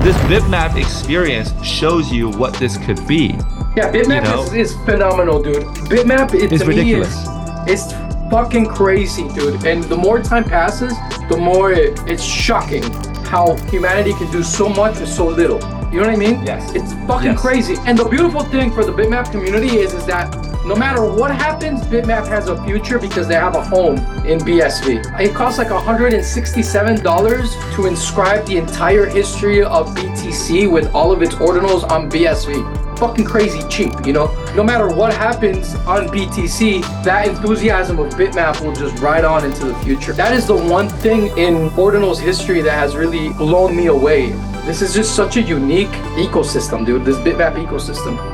This Bitmap experience shows you what this could be. Yeah, Bitmap is phenomenal, dude. Bitmap, it's ridiculous. It's fucking crazy, dude. And the more time passes, the more it's shocking how humanity can do so much with so little. You know what I mean? Yes. It's fucking crazy. And the beautiful thing for the Bitmap community is that no matter what happens, Bitmap has a future because they have a home in BSV. It costs like $167 to inscribe the entire history of BTC with all of its ordinals on BSV. Fucking crazy cheap, you know? No matter what happens on BTC, that enthusiasm of Bitmap will just ride on into the future. That is the one thing in Ordinals history that has really blown me away. This is just such a unique ecosystem, dude, this Bitmap ecosystem.